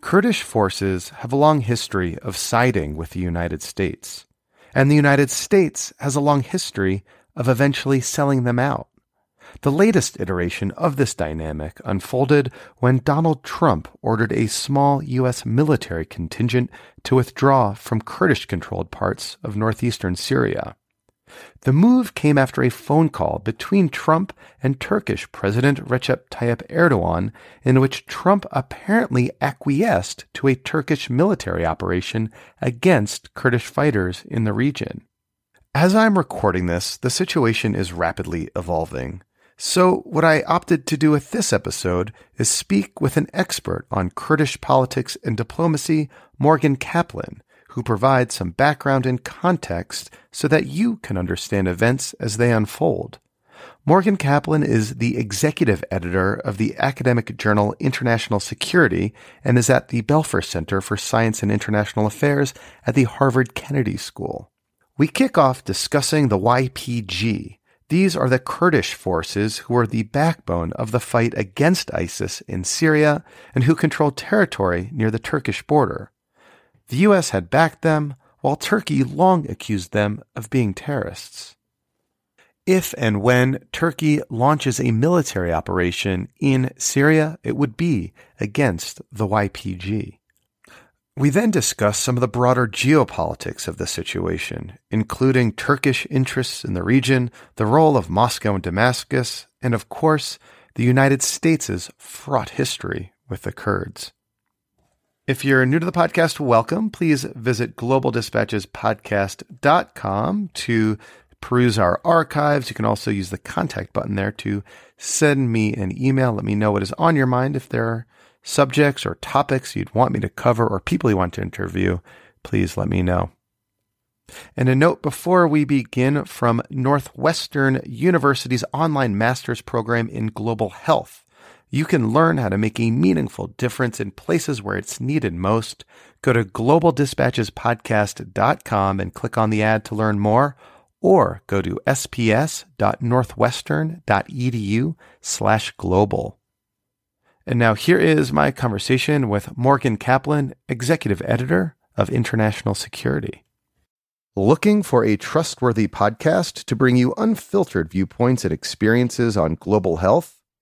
Kurdish forces have a long history of siding with the United States, and the United States has a long history of eventually selling them out. The latest iteration of this dynamic unfolded when Donald Trump ordered a small U.S. military contingent to withdraw from Kurdish-controlled parts of northeastern Syria. The move came after a phone call between Trump and Turkish President Recep Tayyip Erdogan, in which Trump apparently acquiesced to a Turkish military operation against Kurdish fighters in the region. As I'm recording this, the situation is rapidly evolving. So what I opted to do with this episode is speak with an expert on Kurdish politics and diplomacy, Morgan Kaplan, who provide some background and context so that you can understand events as they unfold. Morgan Kaplan is the executive editor of the academic journal International Security and is at the Belfer Center for Science and International Affairs at the Harvard Kennedy School. We kick off discussing the YPG. These are the Kurdish forces who are the backbone of the fight against ISIS in Syria and who control territory near the Turkish border. The U.S. had backed them, while Turkey long accused them of being terrorists. If and when Turkey launches a military operation in Syria, it would be against the YPG. We then discuss some of the broader geopolitics of the situation, including Turkish interests in the region, the role of Moscow and Damascus, and of course, the United States' fraught history with the Kurds. If you're new to the podcast, welcome. Please visit globaldispatchespodcast.com to peruse our archives. You can also use the contact button there to send me an email. Let me know what is on your mind. If there are subjects or topics you'd want me to cover or people you want to interview, please let me know. And a note before we begin from Northwestern University's online master's program in global health. You can learn how to make a meaningful difference in places where it's needed most. Go to globaldispatchespodcast.com and click on the ad to learn more, or go to sps.northwestern.edu/global. And now here is my conversation with Morgan Kaplan, executive editor of International Security. Looking for a trustworthy podcast to bring you unfiltered viewpoints and experiences on global health?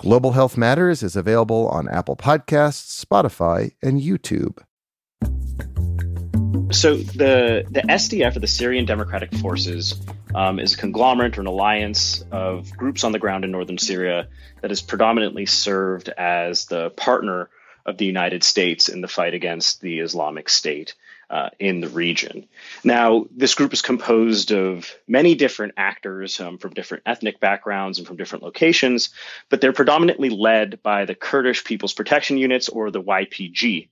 Global Health Matters is available on Apple Podcasts, Spotify, and YouTube. So the SDF, or the Syrian Democratic Forces, is a conglomerate or an alliance of groups on the ground in northern Syria that has predominantly served as the partner of the United States in the fight against the Islamic State in the region. Now, this group is composed of many different actors from different ethnic backgrounds and from different locations, but they're predominantly led by the Kurdish People's Protection Units, or the YPG,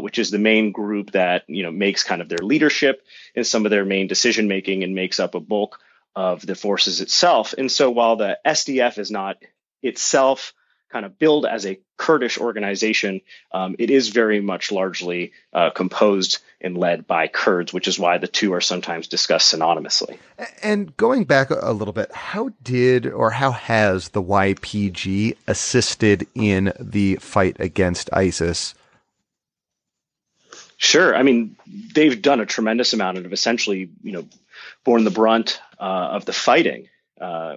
which is the main group that makes kind of their leadership and some of their main decision making and makes up a bulk of the forces itself. And so while the SDF is not itself kind of build as a Kurdish organization, it is very much largely composed and led by Kurds, which is why the two are sometimes discussed synonymously. And going back a little bit, how did or how has the YPG assisted in the fight against ISIS? Sure. I mean, they've done a tremendous amount and have essentially, borne the brunt of the fighting.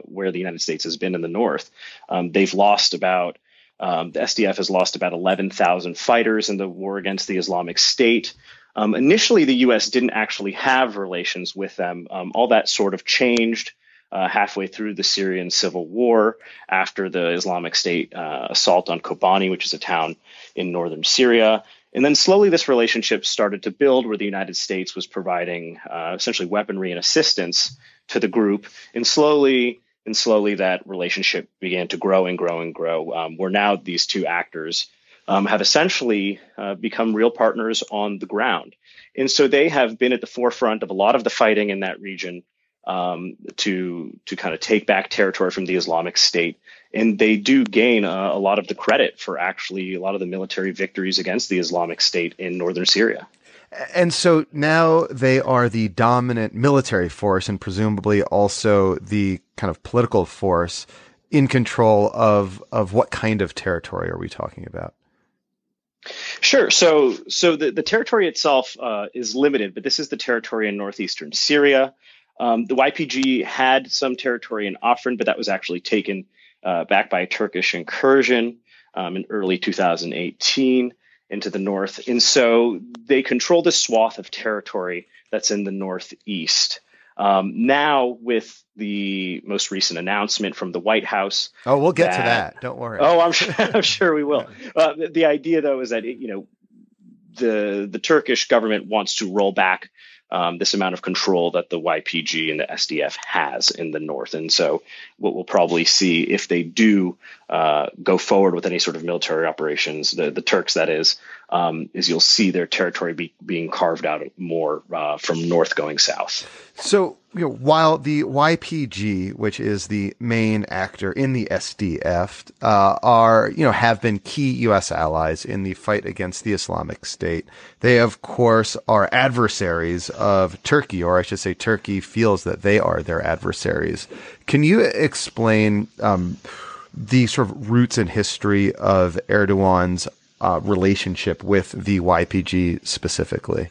Where the United States has been in the north. They've lost about, the SDF has lost about 11,000 fighters in the war against the Islamic State. Initially, the U.S. didn't actually have relations with them. All that sort of changed halfway through the Syrian civil war after the Islamic State assault on Kobani, which is a town in northern Syria. And then slowly this relationship started to build where the United States was providing essentially weaponry and assistance to the group. And slowly that relationship began to grow and grow and grow, where now these two actors have essentially become real partners on the ground. And so they have been at the forefront of a lot of the fighting in that region to kind of take back territory from the Islamic State. And they do gain a lot of the credit for actually a lot of the military victories against the Islamic State in northern Syria. And so now they are the dominant military force and presumably also the kind of political force in control of what kind of territory are we talking about? Sure. So the territory itself is limited, but this is the territory in northeastern Syria. The YPG had some territory in Afrin, but that was actually taken back by a Turkish incursion in early 2018. Into the north. And so they control this swath of territory that's in the northeast. Now with the most recent announcement from the White House. Oh, we'll get to that. Don't worry. Oh, I'm sure we will. The idea though, is that, the Turkish government wants to roll back this amount of control that the YPG and the SDF has in the north. And so what we'll probably see if they do go forward with any sort of military operations, the Turks that is you'll see their territory being carved out more from north going south. So while the YPG, which is the main actor in the SDF, have been key U.S. allies in the fight against the Islamic State, they, of course, are adversaries of Turkey, or I should say Turkey feels that they are their adversaries. Can you explain the sort of roots and history of Erdogan's relationship with the YPG specifically?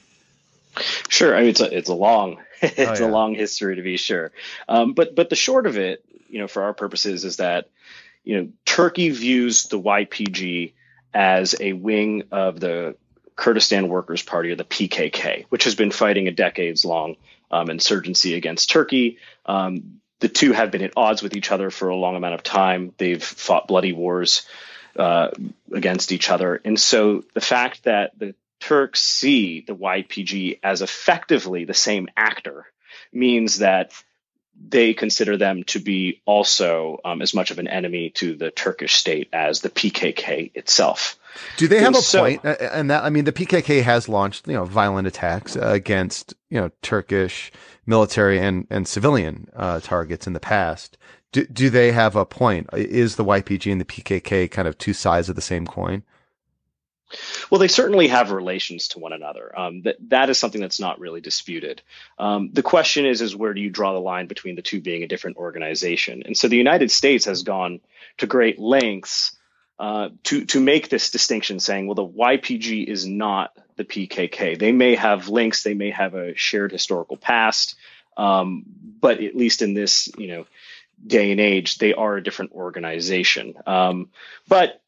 Sure. I mean, it's a long history to be sure. But the short of it, for our purposes is that, Turkey views the YPG as a wing of the Kurdistan Workers' Party, or the PKK, which has been fighting a decades-long insurgency against Turkey. The two have been at odds with each other for a long amount of time. They've fought bloody wars against each other. And so the fact that the Turks see the YPG as effectively the same actor means that they consider them to be also as much of an enemy to the Turkish state as the PKK itself. Do they have a point? And that, I mean, the PKK has launched, violent attacks against, Turkish military and civilian targets in the past. Do they have a point? Is the YPG and the PKK kind of two sides of the same coin? Well, they certainly have relations to one another. That is something that's not really disputed. The question is where do you draw the line between the two being a different organization? And so the United States has gone to great lengths to make this distinction, saying, well, the YPG is not the PKK. They may have links. They may have a shared historical past. But at least in this, day and age, they are a different organization. But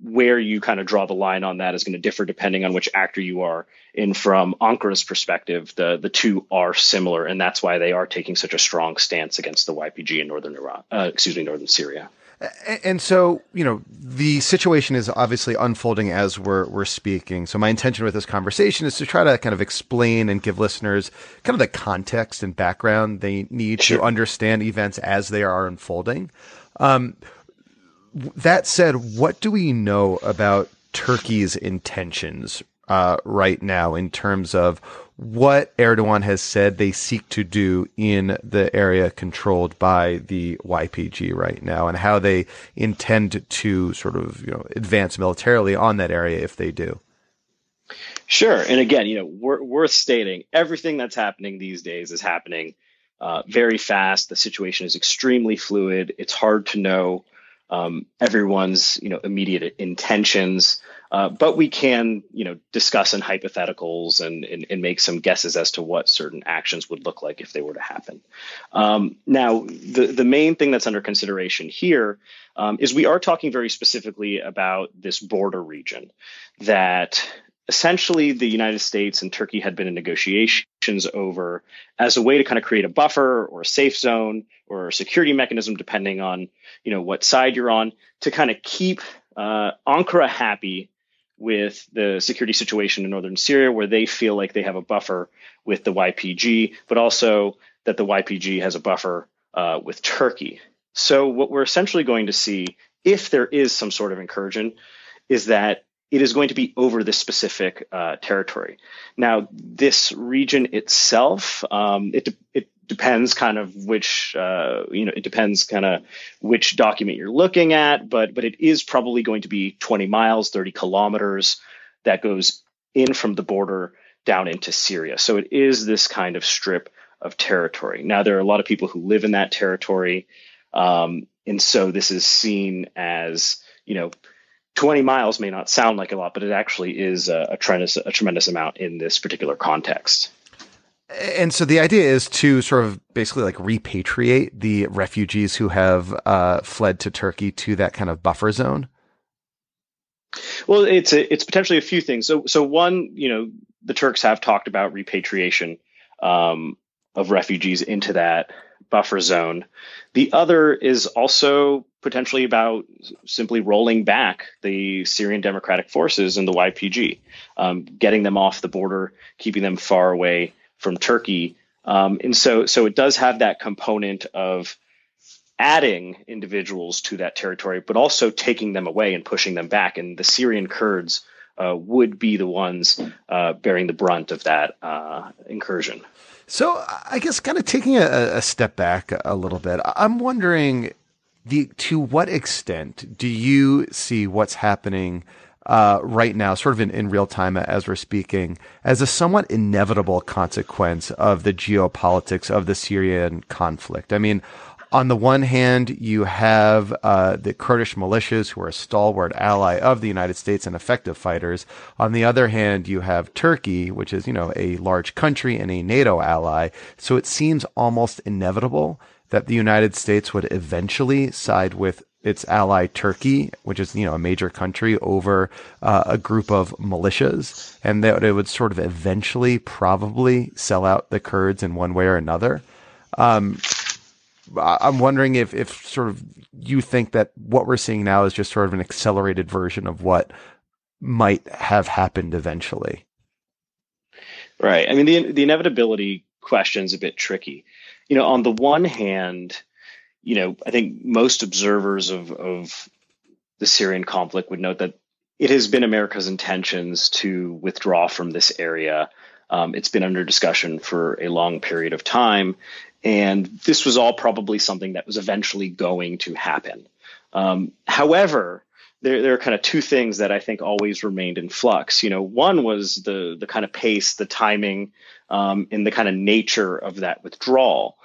where you kind of draw the line on that is going to differ depending on which actor you are. And from Ankara's perspective, the two are similar, and that's why they are taking such a strong stance against the YPG in northern Syria. And so, the situation is obviously unfolding as we're speaking. So my intention with this conversation is to try to kind of explain and give listeners kind of the context and background they need to understand events as they are unfolding. That said, what do we know about Turkey's intentions right now in terms of what Erdogan has said they seek to do in the area controlled by the YPG right now, and how they intend to sort of, advance militarily on that area if they do? Sure. And again, worth stating, everything that's happening these days is happening very fast. The situation is extremely fluid. It's hard to know everyone's, immediate intentions. But we can, discuss in hypotheticals and make some guesses as to what certain actions would look like if they were to happen. Now, the main thing that's under consideration here is we are talking very specifically about this border region that essentially the United States and Turkey had been in negotiations over as a way to kind of create a buffer or a safe zone or a security mechanism, depending on, you know, what side you're on, to kind of keep Ankara happy with the security situation in northern Syria, where they feel like they have a buffer with the YPG, but also that the YPG has a buffer with Turkey. So what we're essentially going to see, if there is some sort of incursion, is that it is going to be over this specific territory. Now, this region itself, it depends kind of which document you're looking at, but it is probably going to be 20 miles, 30 kilometers that goes in from the border down into Syria. So it is this kind of strip of territory. Now, there are a lot of people who live in that territory. And so this is seen as, you know, 20 miles may not sound like a lot, but it actually is a tremendous amount in this particular context. And so the idea is to sort of basically like repatriate the refugees who have fled to Turkey to that kind of buffer zone. Well, it's potentially a few things. So one, you know, the Turks have talked about repatriation of refugees into that buffer zone. The other is also potentially about simply rolling back the Syrian Democratic Forces and the YPG, getting them off the border, keeping them far away from Turkey. And so it does have that component of adding individuals to that territory, but also taking them away and pushing them back. And the Syrian Kurds would be the ones bearing the brunt of that incursion. So I guess kind of taking a step back a little bit, I'm wondering to what extent do you see what's happening right now, sort of in real time as we're speaking, as a somewhat inevitable consequence of the geopolitics of the Syrian conflict? I mean, on the one hand, you have the Kurdish militias, who are a stalwart ally of the United States and effective fighters. On the other hand, you have Turkey, which is, you know, a large country and a NATO ally. So it seems almost inevitable that the United States would eventually side with its ally Turkey, which is, you know, a major country, over a group of militias, and that it would sort of eventually probably sell out the Kurds in one way or another. I'm wondering if sort of you think that what we're seeing now is just sort of an accelerated version of what might have happened eventually. Right. I mean, the inevitability question's a bit tricky. You know, on the one hand, you know, I think most observers of the Syrian conflict would note that it has been America's intentions to withdraw from this area. It's been under discussion for a long period of time. And this was all probably something that was eventually going to happen. However, there are kind of two things that I think always remained in flux. You know, one was the kind of pace, the timing, and the kind of nature of that withdrawal,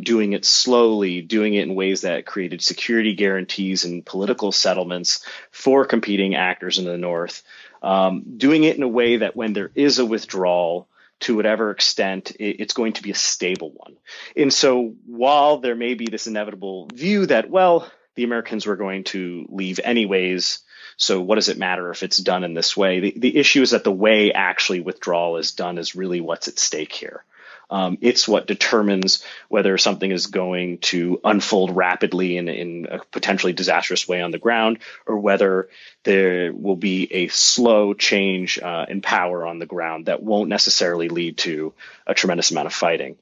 doing it slowly, doing it in ways that created security guarantees and political settlements for competing actors in the North, doing it in a way that when there is a withdrawal, to whatever extent, it's going to be a stable one. And so while there may be this inevitable view that, well, the Americans were going to leave anyways, so what does it matter if it's done in this way? The issue is that the way actually withdrawal is done is really what's at stake here. It's what determines whether something is going to unfold rapidly in a potentially disastrous way on the ground, or whether there will be a slow change in power on the ground that won't necessarily lead to a tremendous amount of fighting.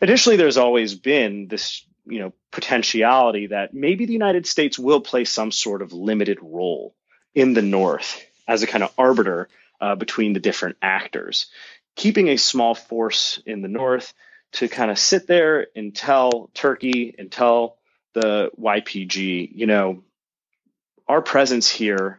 Additionally, there's always been this, you know, potentiality that maybe the United States will play some sort of limited role in the North as a kind of arbiter between the different actors, keeping a small force in the North to kind of sit there and tell Turkey and tell the YPG, you know, our presence here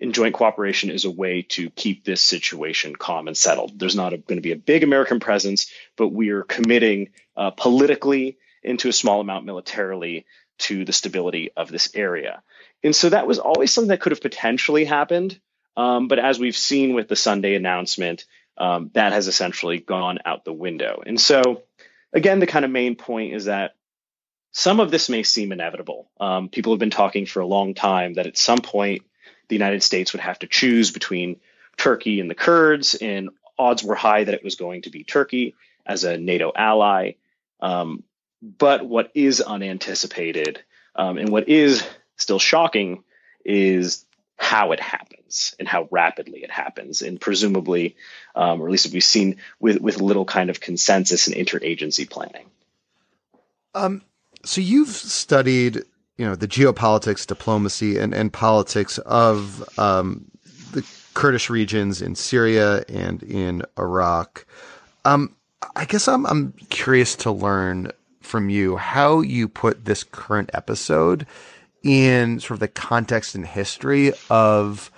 in joint cooperation is a way to keep this situation calm and settled. There's not going to be a big American presence, but we are committing politically into a small amount militarily to the stability of this area. And so that was always something that could have potentially happened. But as we've seen with the Sunday announcement, that has essentially gone out the window. And so, again, the kind of main point is that some of this may seem inevitable. People have been talking for a long time that at some point the United States would have to choose between Turkey and the Kurds, and odds were high that it was going to be Turkey as a NATO ally. But what is unanticipated and what is still shocking is how it happens and how rapidly it happens. And presumably, or at least we've seen with little kind of consensus and interagency planning. So you've studied, you know, the geopolitics, diplomacy, and politics of the Kurdish regions in Syria and in Iraq. I guess I'm curious to learn from you how you put this current episode in sort of the context and history of,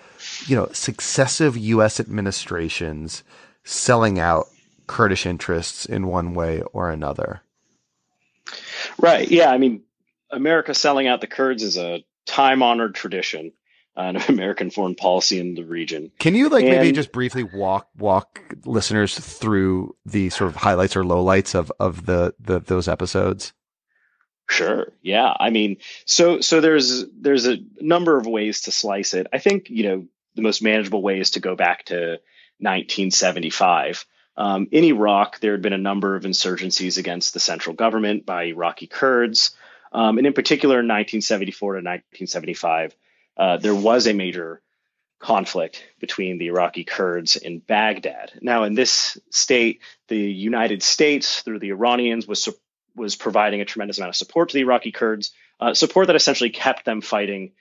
you know, successive U.S. administrations selling out Kurdish interests in one way or another. Right. Yeah. I mean, America selling out the Kurds is a time-honored tradition in American foreign policy in the region. Can you maybe just briefly walk listeners through the sort of highlights or lowlights of those episodes? Sure. Yeah. I mean, so there's a number of ways to slice it. I think, you know, the most manageable way is to go back to 1975. In Iraq, there had been a number of insurgencies against the central government by Iraqi Kurds. And in particular, in 1974 to 1975, there was a major conflict between the Iraqi Kurds and Baghdad. Now, in this state, the United States, through the Iranians, was providing a tremendous amount of support to the Iraqi Kurds, support that essentially kept them fighting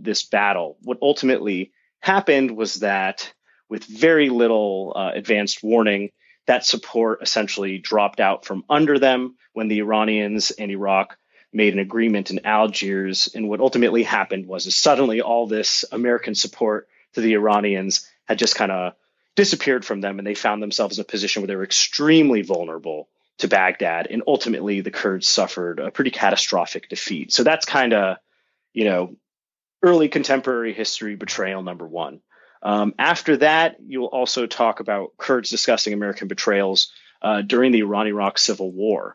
this battle. What ultimately happened was that with very little advanced warning, that support essentially dropped out from under them when the Iranians and Iraq made an agreement in Algiers. And what ultimately happened was suddenly all this American support to the Iranians had just kind of disappeared from them, and they found themselves in a position where they were extremely vulnerable to Baghdad. And ultimately, the Kurds suffered a pretty catastrophic defeat. So that's kind of, you know, early contemporary history betrayal number one. After that, you'll also talk about Kurds discussing American betrayals during the Iran-Iraq Civil War,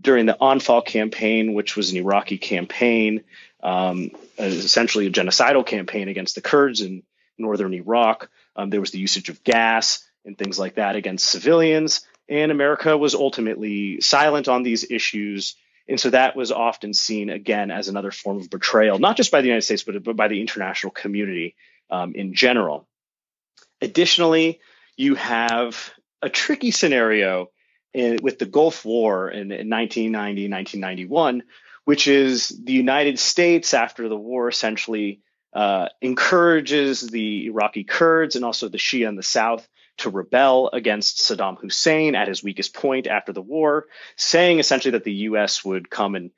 during the Anfal campaign, which was an Iraqi campaign, essentially a genocidal campaign against the Kurds in northern Iraq. There was the usage of gas and things like that against civilians, and America was ultimately silent on these issues. And so that was often seen, again, as another form of betrayal, not just by the United States, but by the international community. In general. Additionally, you have a tricky scenario with the Gulf War in 1990, 1991, which is the United States after the war essentially encourages the Iraqi Kurds and also the Shia in the South to rebel against Saddam Hussein at his weakest point after the war, saying essentially that the U.S. would come to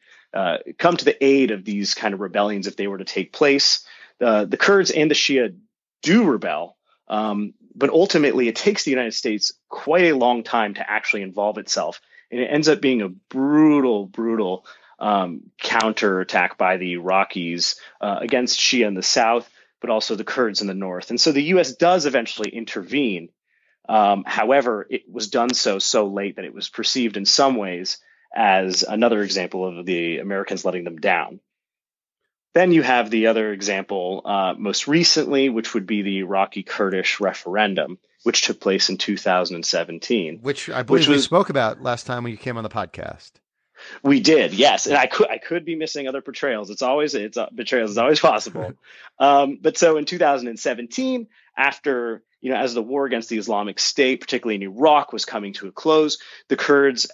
the aid of these kind of rebellions if they were to take place. The Kurds and the Shia do rebel, but ultimately it takes the United States quite a long time to actually involve itself, and it ends up being a brutal, brutal counterattack by the Iraqis against Shia in the south, but also the Kurds in the north. And so the U.S. does eventually intervene. However, it was done so late that it was perceived in some ways as another example of the Americans letting them down. Then you have the other example most recently, which would be the Iraqi Kurdish referendum, which took place in 2017. Which I believe we spoke about last time when you came on the podcast. We did, yes. And I could be missing other betrayals. Betrayals is always possible. But so in 2017, after, you know, as the war against the Islamic State, particularly in Iraq, was coming to a close, the Kurds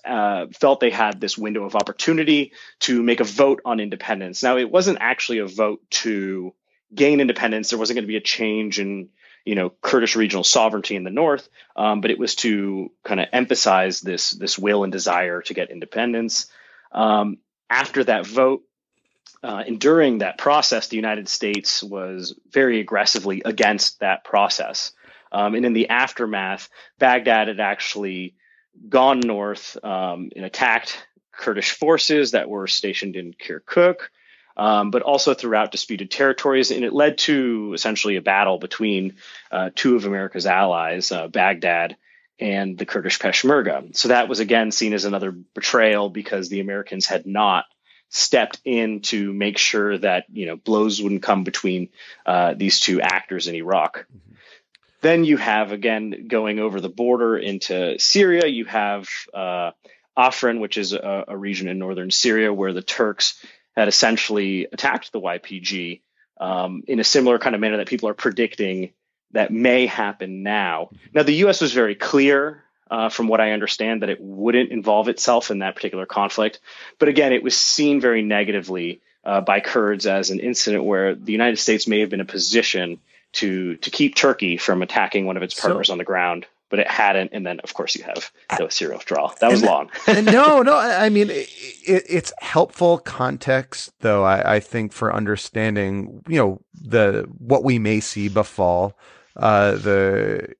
felt they had this window of opportunity to make a vote on independence. Now, it wasn't actually a vote to gain independence. There wasn't going to be a change in, you know, Kurdish regional sovereignty in the north, but it was to kind of emphasize this will and desire to get independence. After that vote and during that process, the United States was very aggressively against that process. And in the aftermath, Baghdad had actually gone north and attacked Kurdish forces that were stationed in Kirkuk, but also throughout disputed territories. And it led to essentially a battle between two of America's allies, Baghdad and the Kurdish Peshmerga. So that was, again, seen as another betrayal because the Americans had not stepped in to make sure that, you know, blows wouldn't come between these two actors in Iraq. Mm-hmm. Then you have, again, going over the border into Syria, you have Afrin, which is a region in northern Syria where the Turks had essentially attacked the YPG in a similar kind of manner that people are predicting that may happen now. Now, the U.S. was very clear, from what I understand, that it wouldn't involve itself in that particular conflict. But again, it was seen very negatively by Kurds as an incident where the United States may have been in a position to keep Turkey from attacking one of its partners on the ground. But it hadn't, and then of course you have the Syria withdrawal. That was long. No. I mean, it's helpful context, though. I think for understanding, what we may see befall the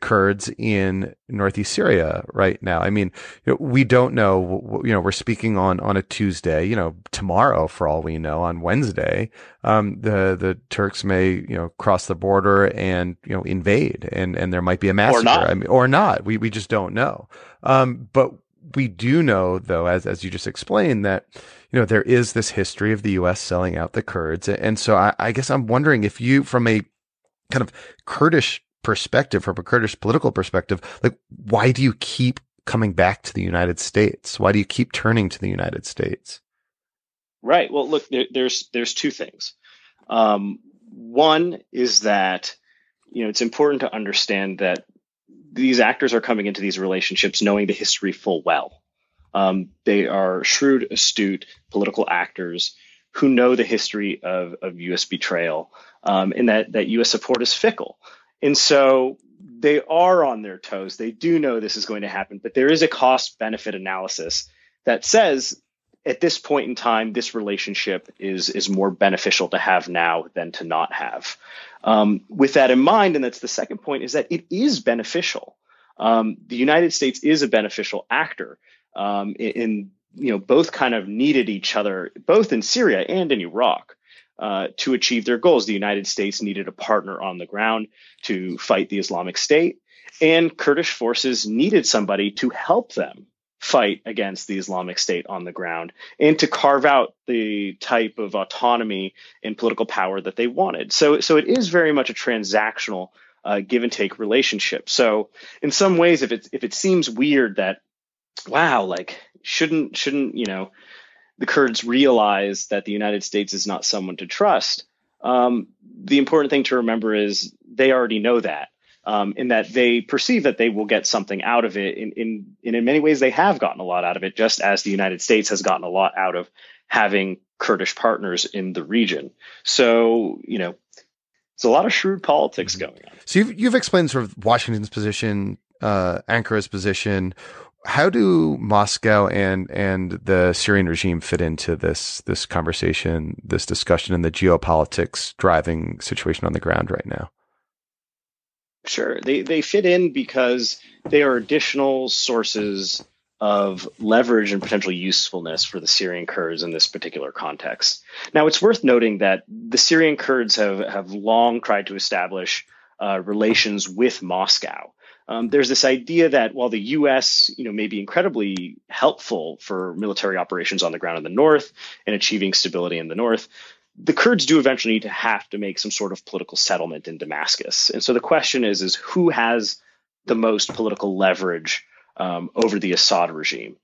Kurds in northeast Syria right now. I mean, we don't know. We're speaking on a Tuesday. Tomorrow, for all we know, on Wednesday, the Turks may cross the border and invade, and there might be a massacre, or not. We just don't know. But we do know, though, as you just explained, that there is this history of the U.S. selling out the Kurds, and so I guess I'm wondering if you, from a kind of Kurdish perspective, from a Kurdish political perspective, like, why do you keep coming back to the United States? Why do you keep turning to the United States? Right. Well, look, there's two things. One is that, it's important to understand that these actors are coming into these relationships knowing the history full well. They are shrewd, astute political actors who know the history of U.S. betrayal, and that U.S. support is fickle. And so they are on their toes. They do know this is going to happen, but there is a cost-benefit analysis that says at this point in time, this relationship is more beneficial to have now than to not have. With that in mind, and that's the second point, is that it is beneficial. The United States is a beneficial actor in both kind of needed each other, both in Syria and in Iraq. To achieve their goals. The United States needed a partner on the ground to fight the Islamic State, and Kurdish forces needed somebody to help them fight against the Islamic State on the ground and to carve out the type of autonomy and political power that they wanted. So it is very much a transactional give and take relationship. So in some ways, if it seems weird that, wow, like shouldn't the Kurds realize that the United States is not someone to trust, the important thing to remember is they already know that, and that they perceive that they will get something out of it. And in many ways, they have gotten a lot out of it, just as the United States has gotten a lot out of having Kurdish partners in the region. So, it's a lot of shrewd politics going on. So you've explained sort of Washington's position, Ankara's position. How do Moscow and the Syrian regime fit into this conversation, this discussion, and the geopolitics driving situation on the ground right now? Sure. They fit in because they are additional sources of leverage and potential usefulness for the Syrian Kurds in this particular context. Now, it's worth noting that the Syrian Kurds have long tried to establish relations with Moscow. There's this idea that while the U.S. may be incredibly helpful for military operations on the ground in the north and achieving stability in the north, the Kurds do eventually have to make some sort of political settlement in Damascus. And so the question is who has the most political leverage over the Assad regime?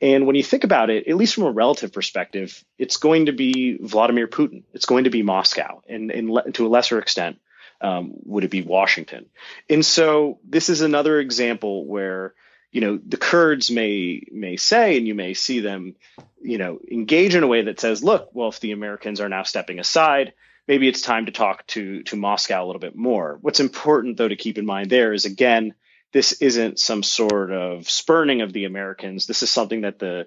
And when you think about it, at least from a relative perspective, it's going to be Vladimir Putin. It's going to be Moscow, and to a lesser extent, would it be Washington? And so this is another example where, the Kurds may say, and you may see them, engage in a way that says, look, well, if the Americans are now stepping aside, maybe it's time to talk to Moscow a little bit more. What's important, though, to keep in mind there is, again, this isn't some sort of spurning of the Americans. This is something that the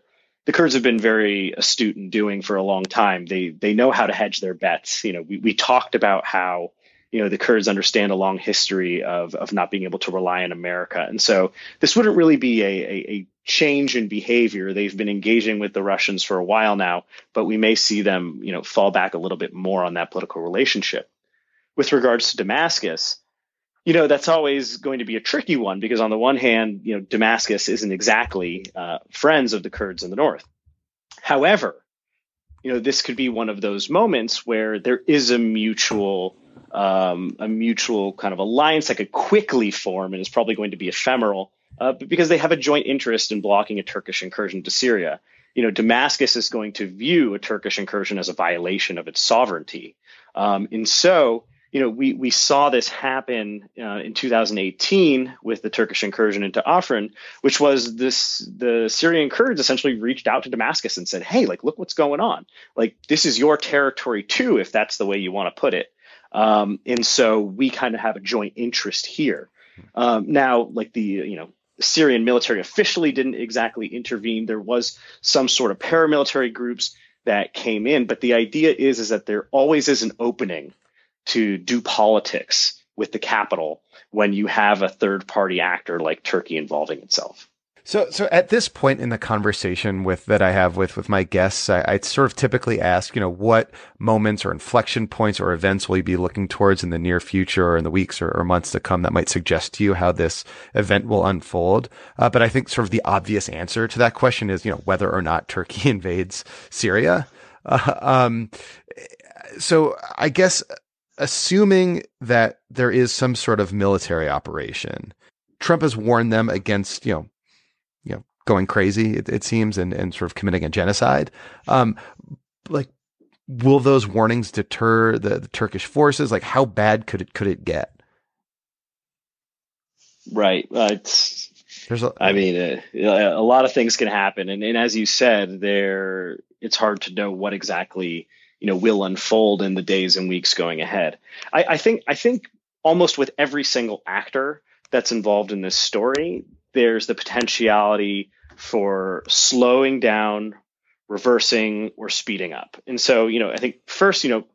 Kurds have been very astute in doing for a long time. They know how to hedge their bets. We talked about how the Kurds understand a long history of not being able to rely on America. And so this wouldn't really be a change in behavior. They've been engaging with the Russians for a while now, but we may see them, fall back a little bit more on that political relationship. With regards to Damascus, that's always going to be a tricky one, because on the one hand, Damascus isn't exactly friends of the Kurds in the north. However, this could be one of those moments where there is a mutual a mutual kind of alliance that could quickly form and is probably going to be ephemeral, but because they have a joint interest in blocking a Turkish incursion to Syria. You know, Damascus is going to view a Turkish incursion as a violation of its sovereignty. And so, you know, we saw this happen in 2018 with the Turkish incursion into Afrin, which was the Syrian Kurds essentially reached out to Damascus and said, hey, like, look what's going on. Like, this is your territory, too, if that's the way you want to put it. And so we kind of have a joint interest here. Now, like the, you know, Syrian military officially didn't exactly intervene. There was some sort of paramilitary groups that came in. But the idea is that there always is an opening to do politics with the capital when you have a third party actor like Turkey involving itself. So at this point in the conversation that I have with my guests, I sort of typically ask, you know, what moments or inflection points or events will you be looking towards in the near future or in the weeks or months to come that might suggest to you how this event will unfold? But I think sort of the obvious answer to that question is, you know, whether or not Turkey invades Syria. So I guess assuming that there is some sort of military operation, Trump has warned them against, you know, going crazy, it seems, and sort of committing a genocide. Like, will those warnings deter the Turkish forces? Like, how bad could it get? Right. A lot of things can happen. And as you said there, it's hard to know what exactly, you know, will unfold in the days and weeks going ahead. I think almost with every single actor that's involved in this story, there's the potentiality for slowing down, reversing, or speeding up. And so, you know, I think first, you know,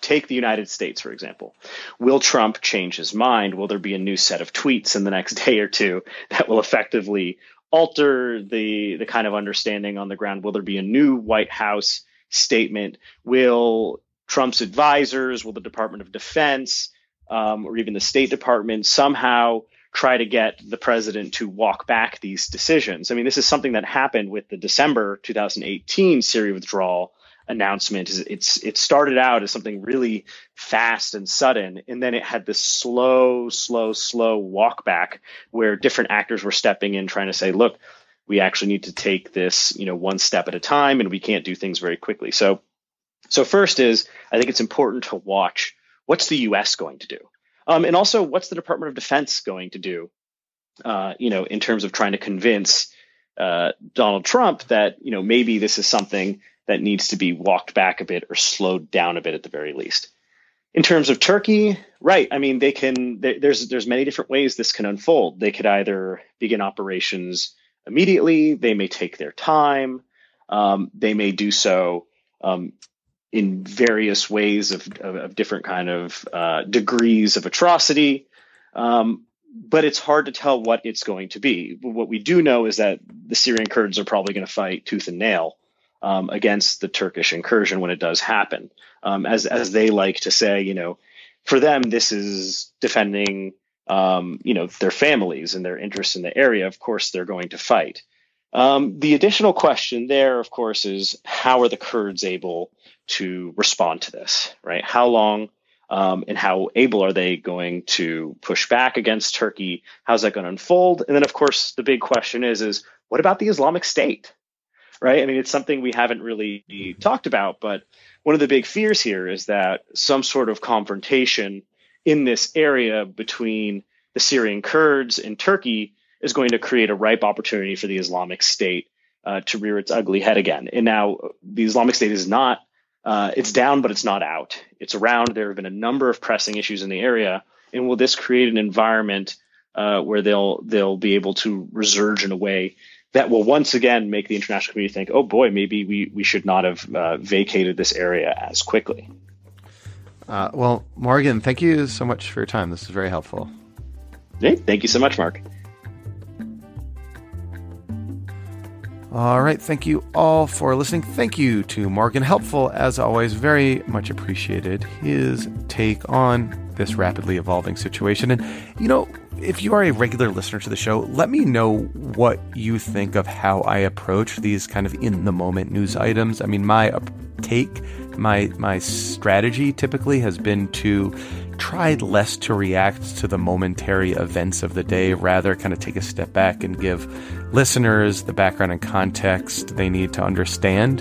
take the United States, for example. Will Trump change his mind? Will there be a new set of tweets in the next day or two that will effectively alter the kind of understanding on the ground? Will there be a new White House statement? Will Trump's advisors, will the Department of Defense, or even the State Department somehow try to get the president to walk back these decisions? I mean, this is something that happened with the December 2018 Syria withdrawal announcement. It started out as something really fast and sudden, and then it had this slow walk back where different actors were stepping in trying to say, look, we actually need to take this, you know, one step at a time, and we can't do things very quickly. So first is, I think it's important to watch what's the U.S. going to do. And also, what's the Department of Defense going to do, you know, in terms of trying to convince Donald Trump that, you know, maybe this is something that needs to be walked back a bit or slowed down a bit at the very least. In terms of Turkey, right, I mean, there's many different ways this can unfold. They could either begin operations immediately, they may take their time, they may do so in various ways of different kind of degrees of atrocity. But it's hard to tell what it's going to be. What we do know is that the Syrian Kurds are probably going to fight tooth and nail against the Turkish incursion when it does happen. As they like to say, you know, for them, this is defending, you know, their families and their interests in the area. Of course, they're going to fight. The additional question there, of course, is how are the Kurds able to respond to this, right? How long and how able are they going to push back against Turkey? How's that going to unfold? And then, of course, the big question is what about the Islamic State, right? I mean, it's something we haven't really talked about, but one of the big fears here is that some sort of confrontation in this area between the Syrian Kurds and Turkey is going to create a ripe opportunity for the Islamic State to rear its ugly head again. And now the Islamic State is not, it's down, but it's not out. It's around. There have been a number of pressing issues in the area. And will this create an environment where they'll be able to resurge in a way that will once again make the international community think, oh boy, maybe we should not have vacated this area as quickly. Well, Morgan, thank you so much for your time. This is very helpful. Hey, thank you so much, Mark. All right. Thank you all for listening. Thank you to Morgan. Helpful, as always, very much appreciated his take on this rapidly evolving situation. And, you know, if you are a regular listener to the show, let me know what you think of how I approach these kind of in the moment news items. I mean, my take My strategy typically has been to try less to react to the momentary events of the day, rather kind of take a step back and give listeners the background and context they need to understand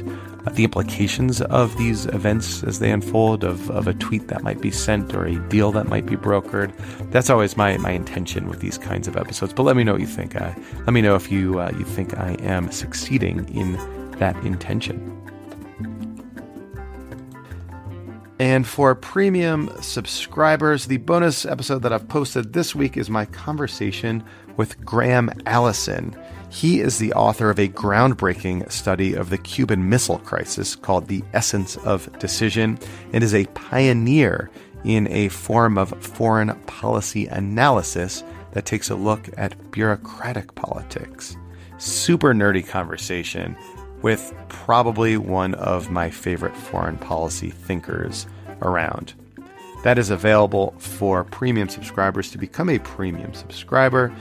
the implications of these events as they unfold, of a tweet that might be sent or a deal that might be brokered. That's always my intention with these kinds of episodes. But let me know what you think. Let me know if you think I am succeeding in that intention. And for premium subscribers, the bonus episode that I've posted this week is my conversation with Graham Allison. He is the author of a groundbreaking study of the Cuban Missile Crisis called The Essence of Decision, and is a pioneer in a form of foreign policy analysis that takes a look at bureaucratic politics. Super nerdy conversation with probably one of my favorite foreign policy thinkers around. That is available for premium subscribers. To become a premium subscriber,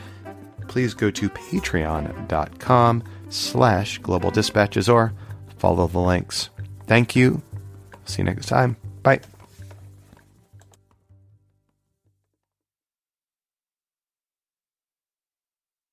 please go to patreon.com/globaldispatches or follow the links. Thank you. See you next time. Bye.